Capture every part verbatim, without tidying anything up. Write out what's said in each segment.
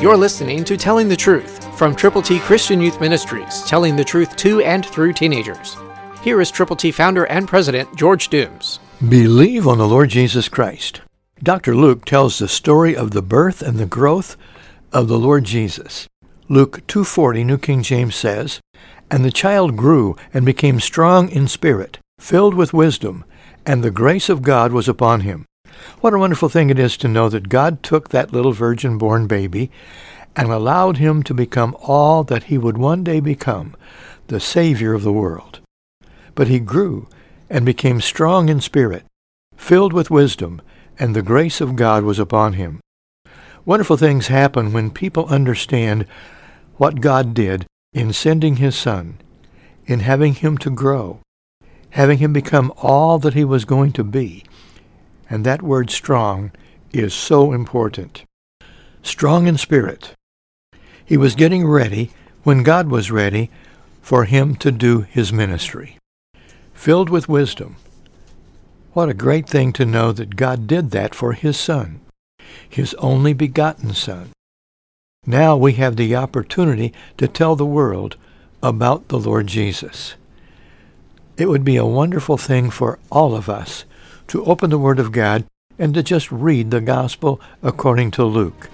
You're listening to Telling the Truth from Triple T Christian Youth Ministries, telling the truth to and through teenagers. Here is Triple T founder and president George Dooms. Believe on the Lord Jesus Christ. Doctor Luke tells the story of the birth and the growth of the Lord Jesus. Luke two forty, New King James, says, "And the child grew and became strong in spirit, filled with wisdom, and the grace of God was upon him." What a wonderful thing it is to know that God took that little virgin-born baby and allowed him to become all that he would one day become, the Savior of the world. But he grew and became strong in spirit, filled with wisdom, and the grace of God was upon him. Wonderful things happen when people understand what God did in sending his Son, in having him to grow, having him become all that he was going to be. And that word strong is so important. Strong in spirit. He was getting ready when God was ready for him to do his ministry. Filled with wisdom. What a great thing to know that God did that for his Son, his only begotten Son. Now we have the opportunity to tell the world about the Lord Jesus. It would be a wonderful thing for all of us to open the Word of God and to just read the Gospel according to Luke.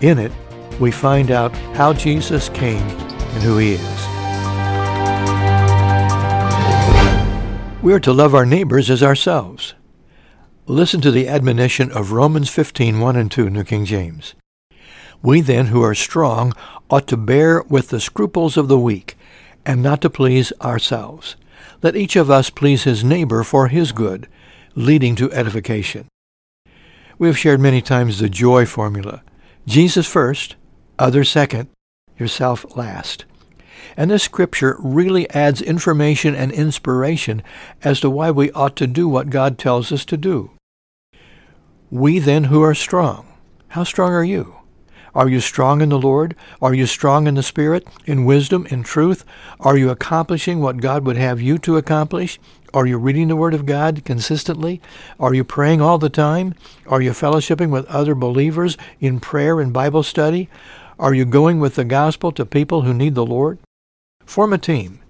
In it, we find out how Jesus came and who he is. We are to love our neighbors as ourselves. Listen to the admonition of Romans fifteen, one and two, New King James. "We then who are strong ought to bear with the scruples of the weak, and not to please ourselves. Let each of us please his neighbor for his good, leading to edification." We have shared many times the joy formula. Jesus first, others second, yourself last. And this scripture really adds information and inspiration as to why we ought to do what God tells us to do. We then who are strong. How strong are you? Are you strong in the Lord? Are you strong in the Spirit, in wisdom, in truth? Are you accomplishing what God would have you to accomplish? Are you reading the Word of God consistently? Are you praying all the time? Are you fellowshipping with other believers in prayer and Bible study? Are you going with the gospel to people who need the Lord? Form a team.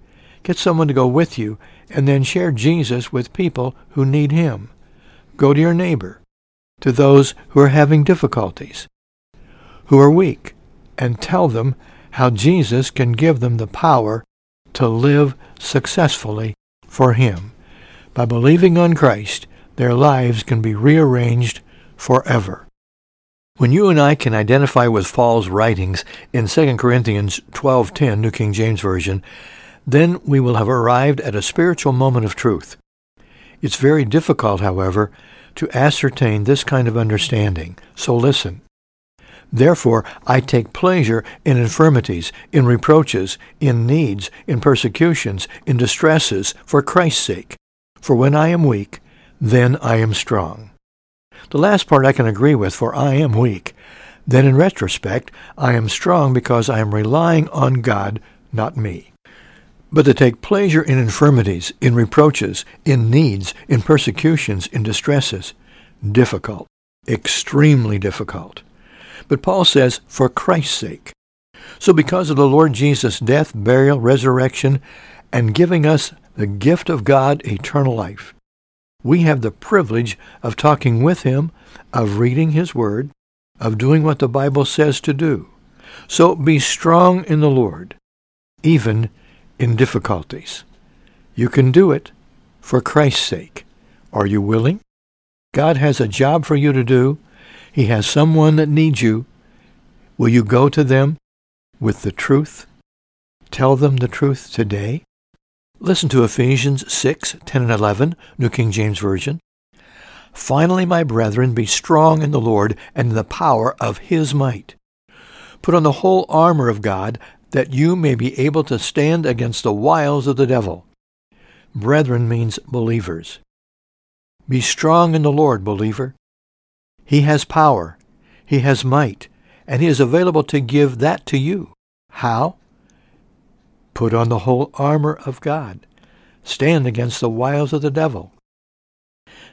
Get someone to go with you, and then share Jesus with people who need him. Go to your neighbor, to those who are having difficulties, who are weak, and tell them how Jesus can give them the power to live successfully for him. By believing on Christ, their lives can be rearranged forever. When you and I can identify with Paul's writings in Second Corinthians twelve ten, New King James Version, then we will have arrived at a spiritual moment of truth. It's very difficult, however, to ascertain this kind of understanding, so listen. "Therefore, I take pleasure in infirmities, in reproaches, in needs, in persecutions, in distresses, for Christ's sake. For when I am weak, then I am strong." The last part I can agree with, "for I am weak." Then in retrospect, I am strong because I am relying on God, not me. But to take pleasure in infirmities, in reproaches, in needs, in persecutions, in distresses, difficult, extremely difficult. But Paul says, for Christ's sake. So because of the Lord Jesus' death, burial, resurrection, and giving us the gift of God, eternal life, we have the privilege of talking with him, of reading his word, of doing what the Bible says to do. So be strong in the Lord, even in difficulties. You can do it for Christ's sake. Are you willing? God has a job for you to do. He has someone that needs you. Will you go to them with the truth? Tell them the truth today. Listen to Ephesians six, ten and eleven, New King James Version. "Finally, my brethren, be strong in the Lord and in the power of his might. Put on the whole armor of God, that you may be able to stand against the wiles of the devil." Brethren means believers. Be strong in the Lord, believer. He has power, he has might, and he is available to give that to you. How? Put on the whole armor of God. Stand against the wiles of the devil.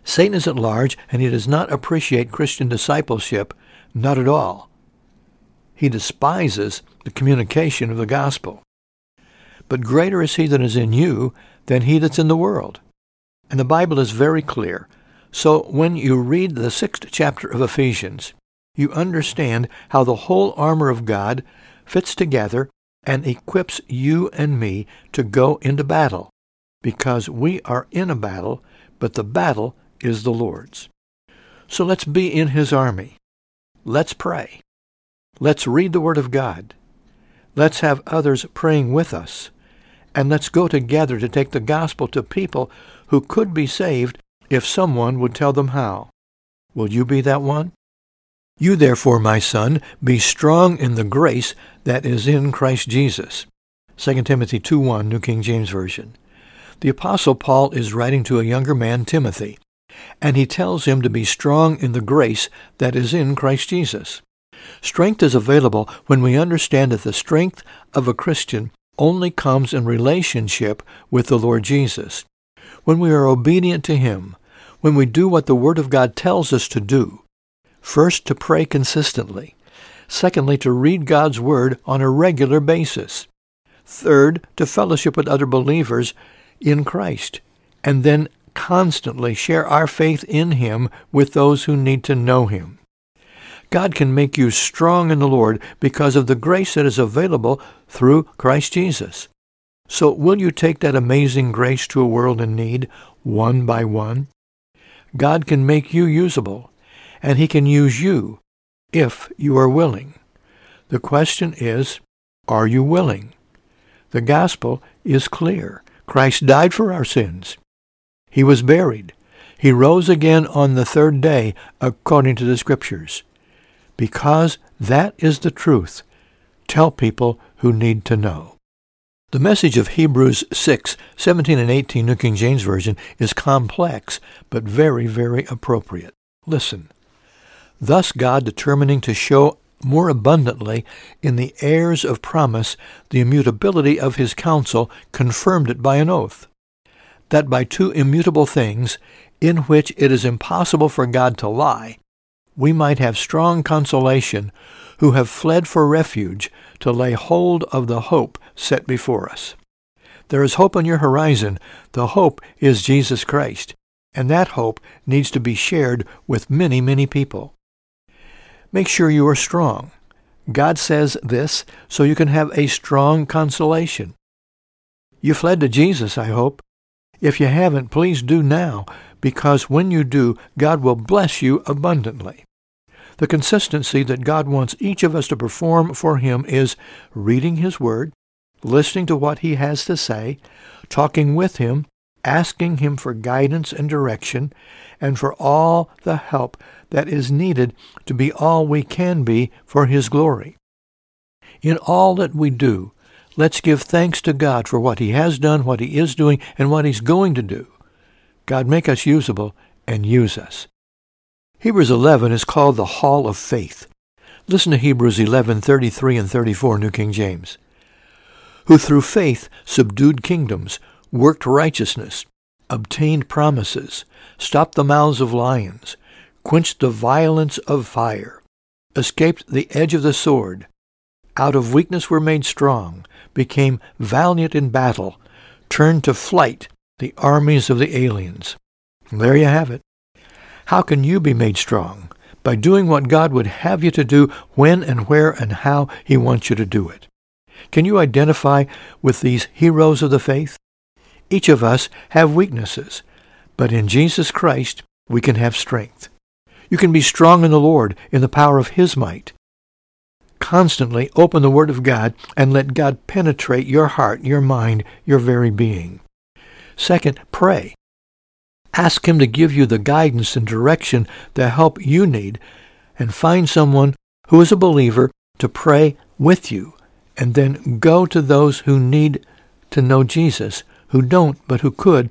Satan is at large, and he does not appreciate Christian discipleship, not at all. He despises the communication of the gospel. But greater is he that is in you than he that's in the world. And the Bible is very clear. So when you read the sixth chapter of Ephesians, you understand how the whole armor of God fits together and equips you and me to go into battle, because we are in a battle, but the battle is the Lord's. So let's be in His army. Let's pray. Let's read the Word of God. Let's have others praying with us. And let's go together to take the gospel to people who could be saved if someone would tell them how. Will you be that one? You therefore, my son, be strong in the grace that is in Christ Jesus. Second Timothy two one, New King James Version. The Apostle Paul is writing to a younger man, Timothy, and he tells him to be strong in the grace that is in Christ Jesus. Strength is available when we understand that the strength of a Christian only comes in relationship with the Lord Jesus. When we are obedient to Him, when we do what the Word of God tells us to do, first, to pray consistently. Secondly, to read God's Word on a regular basis. Third, to fellowship with other believers in Christ. And then constantly share our faith in Him with those who need to know Him. God can make you strong in the Lord because of the grace that is available through Christ Jesus. So will you take that amazing grace to a world in need, one by one? God can make you usable, and He can use you if you are willing. The question is, are you willing? The gospel is clear. Christ died for our sins. He was buried. He rose again on the third day, according to the Scriptures. Because that is the truth, tell people who need to know. The message of Hebrews six seventeen and eighteen, New King James Version, is complex, but very, very appropriate. Listen. Thus God, determining to show more abundantly in the heirs of promise the immutability of His counsel, confirmed it by an oath, that by two immutable things, in which it is impossible for God to lie, we might have strong consolation who have fled for refuge to lay hold of the hope set before us. There is hope on your horizon. The hope is Jesus Christ, and that hope needs to be shared with many, many people. Make sure you are strong. God says this so you can have a strong consolation. You fled to Jesus, I hope. If you haven't, please do now, because when you do, God will bless you abundantly. The consistency that God wants each of us to perform for Him is reading His Word, listening to what He has to say, talking with Him, asking Him for guidance and direction, and for all the help that is needed to be all we can be for His glory. In all that we do, let's give thanks to God for what He has done, what He is doing, and what He's going to do. God, make us usable and use us. Hebrews eleven is called the Hall of Faith. Listen to Hebrews eleven thirty-three and thirty-four, New King James. Who through faith subdued kingdoms, worked righteousness, obtained promises, stopped the mouths of lions, quenched the violence of fire, escaped the edge of the sword, out of weakness were made strong, became valiant in battle, turned to flight the armies of the aliens. And there you have it. How can you be made strong? By doing what God would have you to do, when and where and how He wants you to do it. Can you identify with these heroes of the faith? Each of us have weaknesses, but in Jesus Christ we can have strength. You can be strong in the Lord, in the power of His might. Constantly open the Word of God and let God penetrate your heart, your mind, your very being. Second, pray. Ask Him to give you the guidance and direction, the help you need, and find someone who is a believer to pray with you, and then go to those who need to know Jesus, who don't but who could,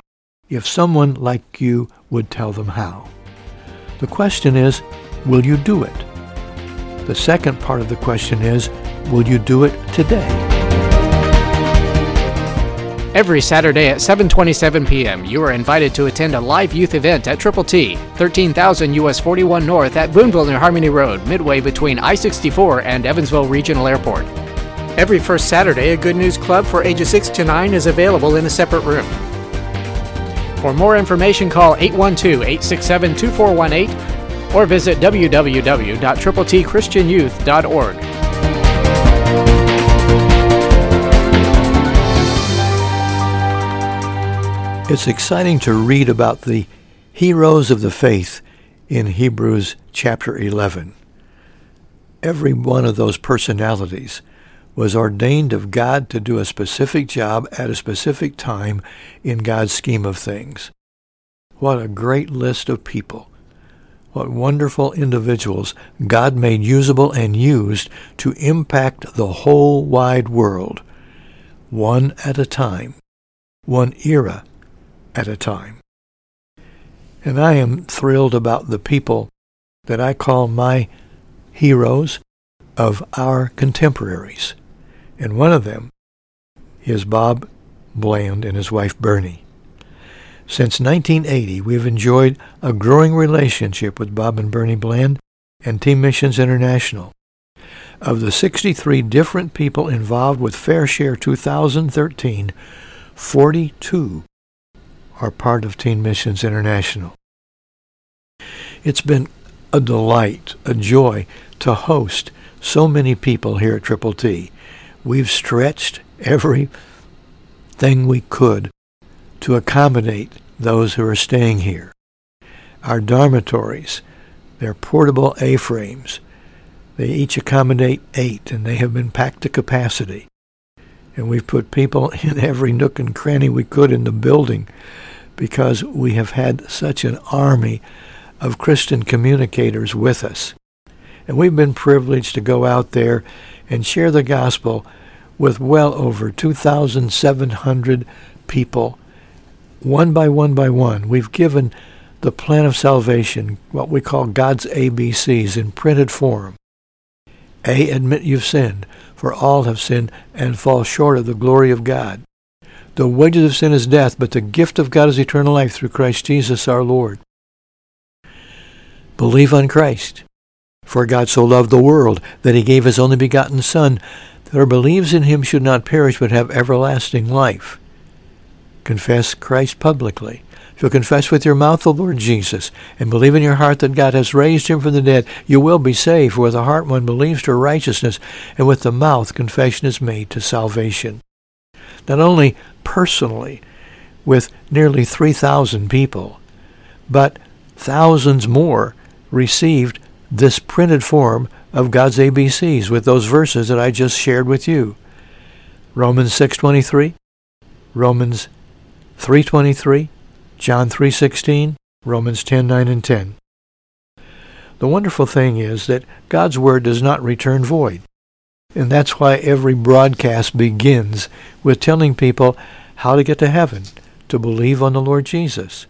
if someone like you would tell them how. The question is, will you do it? The second part of the question is, will you do it today? Every Saturday at seven twenty-seven p.m., you are invited to attend a live youth event at Triple T, thirteen thousand U S forty-one North at Boonville New Harmony Road, midway between I sixty-four and Evansville Regional Airport. Every first Saturday, a Good News Club for ages six to nine is available in a separate room. For more information, call eight one two, eight six seven, two four one eight or visit w w w dot triple t christian youth dot org. It's exciting to read about the heroes of the faith in Hebrews chapter eleven. Every one of those personalities was ordained of God to do a specific job at a specific time in God's scheme of things. What a great list of people. What wonderful individuals God made usable and used to impact the whole wide world, one at a time, one era at a time. And I am thrilled about the people that I call my heroes of our contemporaries. And one of them is Bob Bland and his wife Bernie. Since nineteen eighty, we've enjoyed a growing relationship with Bob and Bernie Bland and Teen Missions International. Of the sixty-three different people involved with Fair Share two thousand thirteen, forty-two are part of Teen Missions International. It's been a delight, a joy to host so many people here at Triple T. We've stretched everything we could to accommodate those who are staying here. Our dormitories, they're portable A-frames. They each accommodate eight, and they have been packed to capacity. And we've put people in every nook and cranny we could in the building because we have had such an army of Christian communicators with us. And we've been privileged to go out there and share the gospel with well over two thousand seven hundred people, one by one by one. We've given the plan of salvation, what we call God's A B Cs, in printed form. A, admit you've sinned, for all have sinned and fall short of the glory of God. The wages of sin is death, but the gift of God is eternal life through Christ Jesus our Lord. Believe on Christ. For God so loved the world that he gave his only begotten Son, that whoever believes in him should not perish but have everlasting life. Confess Christ publicly. If you'll confess with your mouth the Lord Jesus and believe in your heart that God has raised him from the dead, you will be saved. For with the heart one believes to righteousness, and with the mouth confession is made to salvation. Not only personally, with nearly three thousand people, but thousands more received this printed form of God's A B Cs with those verses that I just shared with you. Romans six twenty-three, Romans three twenty-three, John three sixteen, Romans ten nine and ten. The wonderful thing is that God's Word does not return void. And that's why every broadcast begins with telling people how to get to heaven, to believe on the Lord Jesus.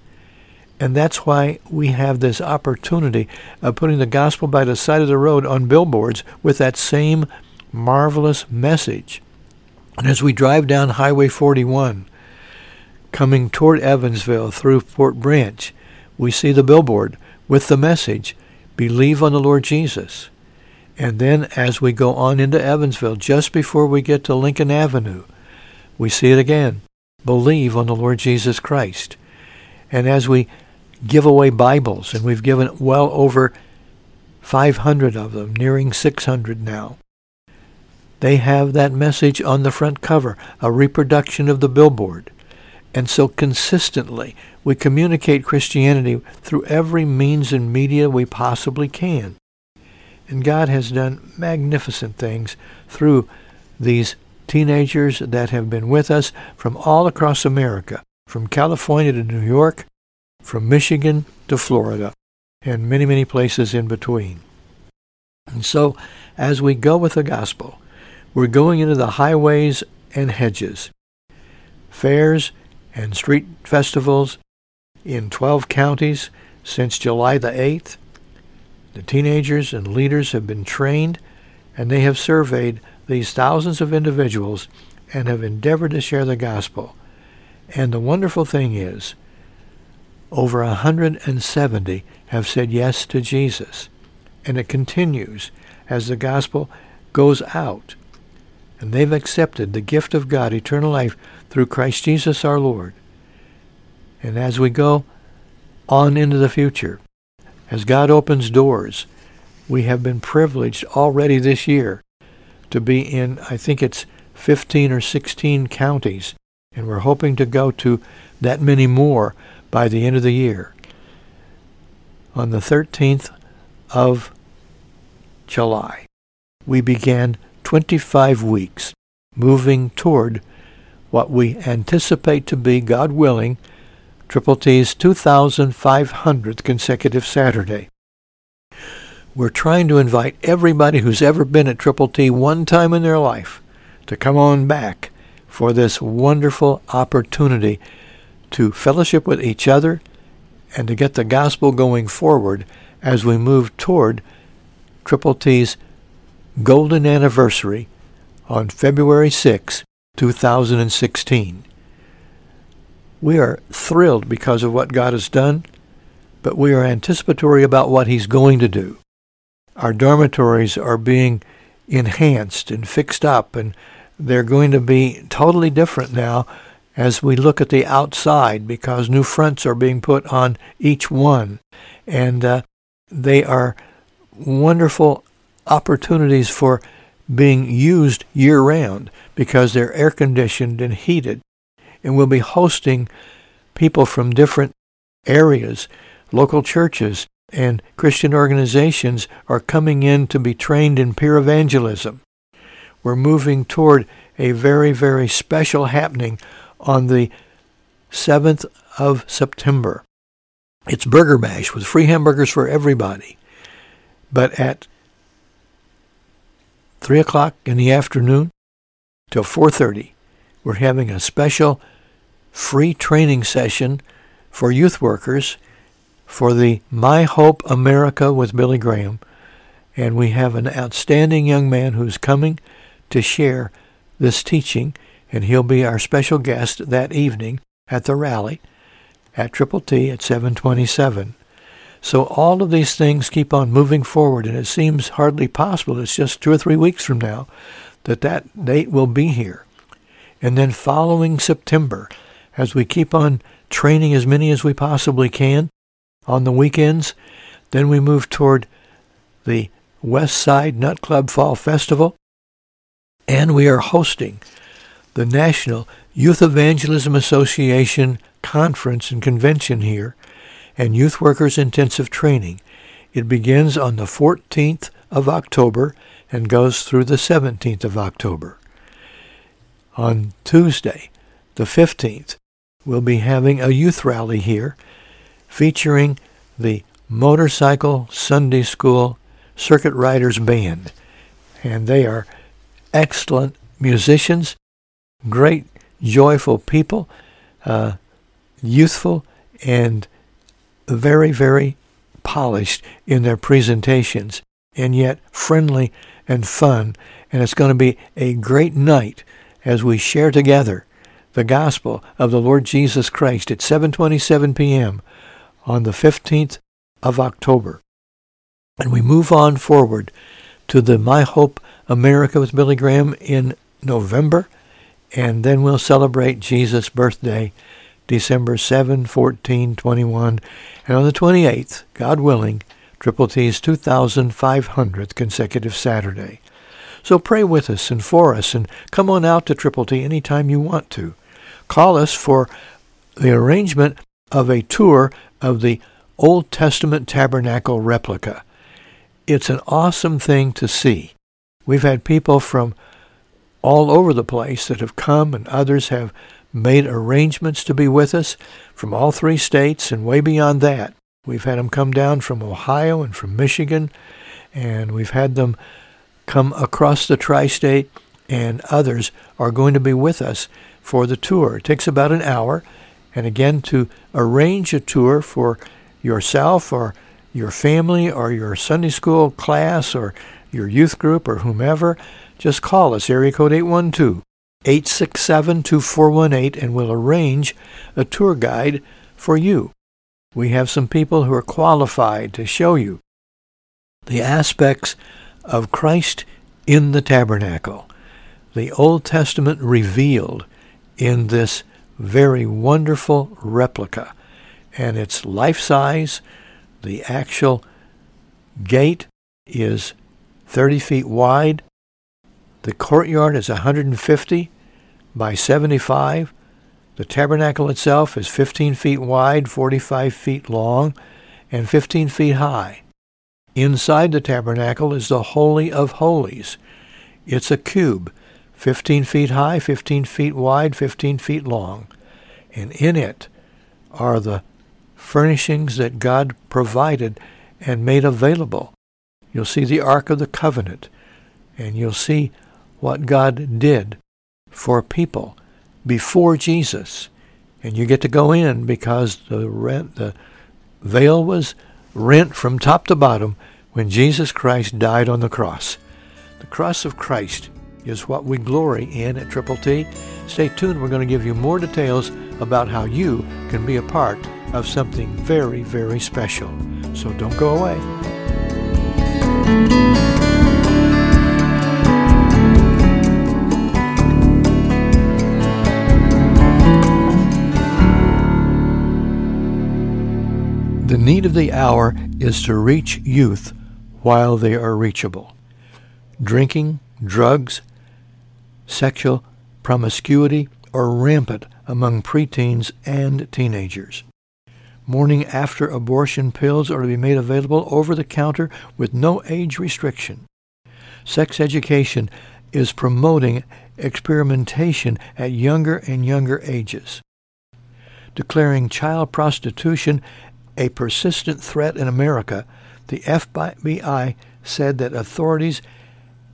And that's why we have this opportunity of putting the gospel by the side of the road on billboards with that same marvelous message. And as we drive down Highway forty-one, coming toward Evansville through Port Branch, we see the billboard with the message, Believe on the Lord Jesus. And then as we go on into Evansville, just before we get to Lincoln Avenue, we see it again, Believe on the Lord Jesus Christ. And as we give away Bibles, and we've given well over five hundred of them, nearing six hundred now, they have that message on the front cover, a reproduction of the billboard. And so consistently, we communicate Christianity through every means and media we possibly can. And God has done magnificent things through these teenagers that have been with us from all across America, from California to New York, from Michigan to Florida, and many, many places in between. And so, as we go with the gospel, we're going into the highways and hedges, fairs, and street festivals in twelve counties since July the eighth. The teenagers and leaders have been trained, and they have surveyed these thousands of individuals and have endeavored to share the gospel. And the wonderful thing is, over one hundred seventy have said yes to Jesus. And it continues as the gospel goes out. And they've accepted the gift of God, eternal life, through Christ Jesus our Lord. And as we go on into the future, as God opens doors, we have been privileged already this year to be in, I think it's fifteen or sixteen counties, and we're hoping to go to that many more by the end of the year. On the thirteenth of July, we began twenty-five weeks moving toward what we anticipate to be, God willing, Triple T's two thousand five hundredth consecutive Saturday. We're trying to invite everybody who's ever been at Triple T one time in their life to come on back for this wonderful opportunity to fellowship with each other and to get the gospel going forward as we move toward Triple T's golden anniversary on February sixth, two thousand sixteen. We are thrilled because of what God has done, but we are anticipatory about what He's going to do. Our dormitories are being enhanced and fixed up, and they're going to be totally different now as we look at the outside, because new fronts are being put on each one, and uh, they are wonderful opportunities for being used year-round because they're air-conditioned and heated. And we'll be hosting people from different areas. Local churches and Christian organizations are coming in to be trained in peer evangelism. We're moving toward a very, very special happening on the seventh of September. It's Burger Bash with free hamburgers for everybody. But at three o'clock in the afternoon till four thirty, we're having a special free training session for youth workers for the My Hope America with Billy Graham. And we have an outstanding young man who's coming to share this teaching, and he'll be our special guest that evening at the rally at Triple T at seven twenty-seven. So all of these things keep on moving forward, and it seems hardly possible. It's just two or three weeks from now that that date will be here. And then following September, as we keep on training as many as we possibly can on the weekends, then we move toward the West Side Nut Club Fall Festival, and we are hosting the National Youth Evangelism Association Conference and Convention here, and Youth Workers Intensive Training. It begins on the fourteenth of October and goes through the seventeenth of October. On Tuesday, the fifteenth, we'll be having a youth rally here featuring the Motorcycle Sunday School Circuit Riders Band. And they are excellent musicians, great, joyful people, uh, youthful, and very, very polished in their presentations, and yet friendly and fun. And it's going to be a great night as we share together the gospel of the Lord Jesus Christ at seven twenty-seven p.m. on the fifteenth of October. And we move on forward to the My Hope America with Billy Graham in November, and then we'll celebrate Jesus' birthday, December seventh, fourteen, twenty-one, and on the twenty-eighth, God willing, Triple T's two thousand five hundredth consecutive Saturday. So pray with us and for us, and come on out to Triple T anytime you want to. Call us for the arrangement of a tour of the Old Testament Tabernacle replica. It's an awesome thing to see. We've had people from all over the place that have come, and others have made arrangements to be with us from all three states and way beyond that. We've had them come down from Ohio and from Michigan, and we've had them come across the tri-state, and others are going to be with us for the tour. It takes about an hour, and again, to arrange a tour for yourself or your family or your Sunday school class or your youth group or whomever, just call us, area code eight six seven, two four one eight, and we'll arrange a tour guide for you. We have some people who are qualified to show you the aspects of Christ in the tabernacle, the Old Testament revealed in this very wonderful replica. And it's life-size. The actual gate is thirty feet wide. The courtyard is one hundred fifty by seventy-five. The tabernacle itself is fifteen feet wide, forty-five feet long, and fifteen feet high. Inside the tabernacle is the Holy of Holies. It's a cube, fifteen feet high, fifteen feet wide, fifteen feet long. And in it are the furnishings that God provided and made available. You'll see the Ark of the Covenant, and you'll see what God did for people before Jesus. And you get to go in because the rent, the veil was rent from top to bottom when Jesus Christ died on the cross. The cross of Christ is what we glory in at Triple T. Stay tuned. We're going to give you more details about how you can be a part of something very, very special. So don't go away. The need of the hour is to reach youth while they are reachable. Drinking, drugs, sexual promiscuity are rampant among preteens and teenagers. Morning after abortion pills are to be made available over the counter with no age restriction. Sex education is promoting experimentation at younger and younger ages. Declaring child prostitution a persistent threat in America, the F B I said that authorities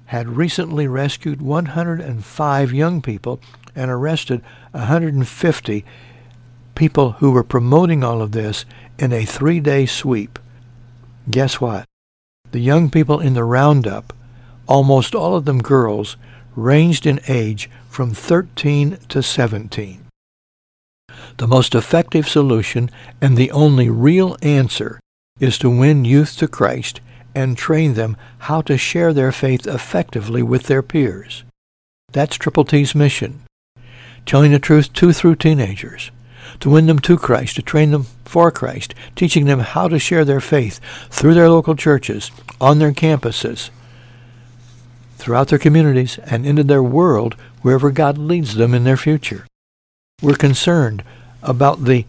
had recently rescued one hundred five young people and arrested one hundred fifty people who were promoting all of this in a three-day sweep. Guess what? The young people in the roundup, almost all of them girls, ranged in age from thirteen to seventeen. The most effective solution and the only real answer is to win youth to Christ and train them how to share their faith effectively with their peers. That's Triple T's mission. Telling the truth to through teenagers, to win them to Christ, to train them for Christ, teaching them how to share their faith through their local churches, on their campuses, throughout their communities, and into their world wherever God leads them in their future. We're concerned about the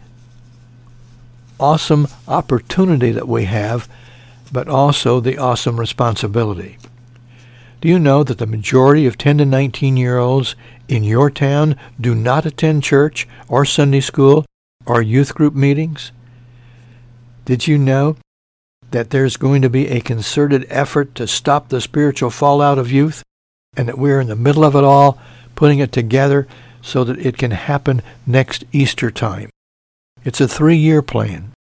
awesome opportunity that we have, but also the awesome responsibility. Do you know that the majority of ten to nineteen-year-olds in your town do not attend church or Sunday school or youth group meetings? Did you know that there's going to be a concerted effort to stop the spiritual fallout of youth, and that we're in the middle of it all, putting it together so that it can happen next Easter time? It's a three-year plan.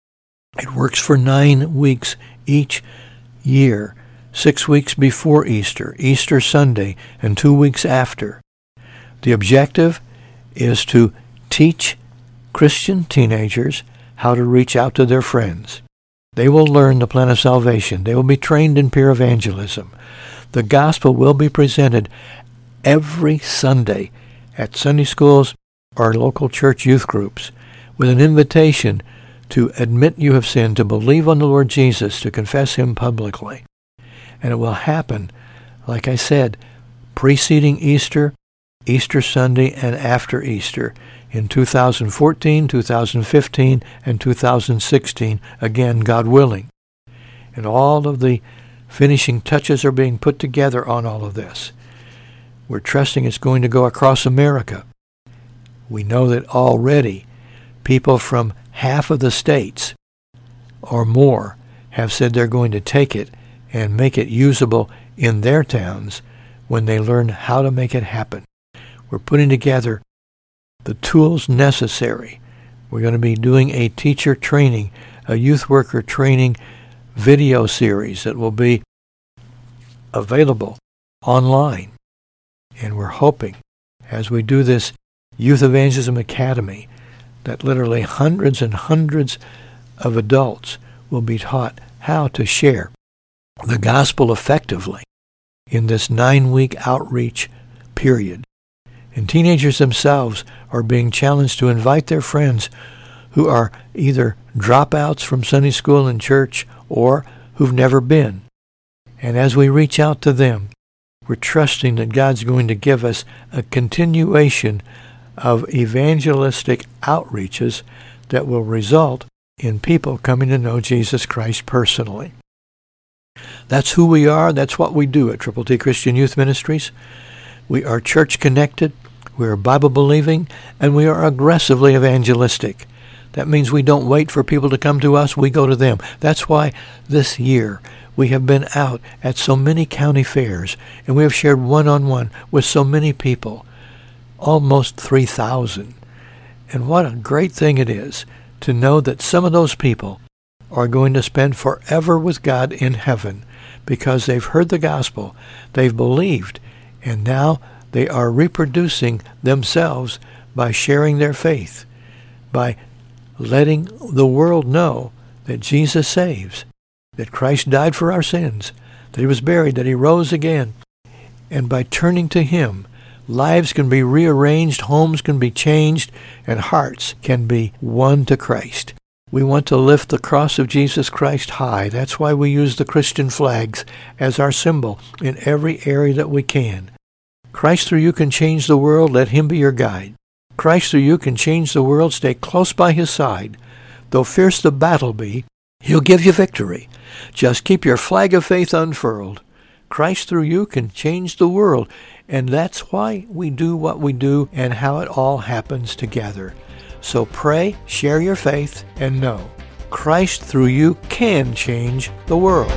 It works for nine weeks each year. Six weeks before Easter, Easter Sunday, and two weeks after. The objective is to teach Christian teenagers how to reach out to their friends. They will learn the plan of salvation. They will be trained in peer evangelism. The gospel will be presented every Sunday at Sunday schools or local church youth groups with an invitation to admit you have sinned, to believe on the Lord Jesus, to confess Him publicly. And it will happen, like I said, preceding Easter, Easter Sunday, and after Easter in two thousand fourteen, two thousand fifteen, and two thousand sixteen, again, God willing. And all of the finishing touches are being put together on all of this. We're trusting it's going to go across America. We know that already people from half of the states or more have said they're going to take it and make it usable in their towns when they learn how to make it happen. We're putting together the tools necessary. We're going to be doing a teacher training, a youth worker training video series that will be available online. And we're hoping as we do this Youth Evangelism Academy, that literally hundreds and hundreds of adults will be taught how to share the gospel effectively in this nine-week outreach period. And teenagers themselves are being challenged to invite their friends who are either dropouts from Sunday school and church or who've never been. And as we reach out to them, we're trusting that God's going to give us a continuation of evangelistic outreaches that will result in people coming to know Jesus Christ personally. That's who we are. That's what we do at Triple T Christian Youth Ministries. We are church-connected, we are Bible-believing, and we are aggressively evangelistic. That means we don't wait for people to come to us, we go to them. That's why this year we have been out at so many county fairs, and we have shared one-on-one with so many people, almost three thousand. And what a great thing it is to know that some of those people are going to spend forever with God in heaven because they've heard the gospel, they've believed, and now they are reproducing themselves by sharing their faith, by letting the world know that Jesus saves, that Christ died for our sins, that he was buried, that he rose again. And by turning to him, lives can be rearranged, homes can be changed, and hearts can be won to Christ. We want to lift the cross of Jesus Christ high. That's why we use the Christian flags as our symbol in every area that we can. Christ through you can change the world. Let him be your guide. Christ through you can change the world. Stay close by his side. Though fierce the battle be, he'll give you victory. Just keep your flag of faith unfurled. Christ through you can change the world. And that's why we do what we do and how it all happens together. So pray, share your faith, and know Christ through you can change the world.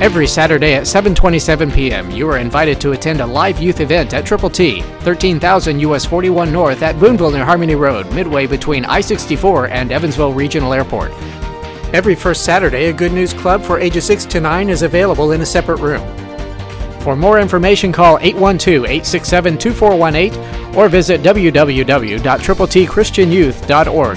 Every Saturday at seven twenty-seven p.m., you are invited to attend a live youth event at Triple T, thirteen thousand U S forty-one North at Boonville near Harmony Road, midway between I sixty-four and Evansville Regional Airport. Every first Saturday, a Good News Club for ages six to nine is available in a separate room. For more information, call eight one two, eight six seven, two four one eight or visit w w w dot triple t christian youth dot org.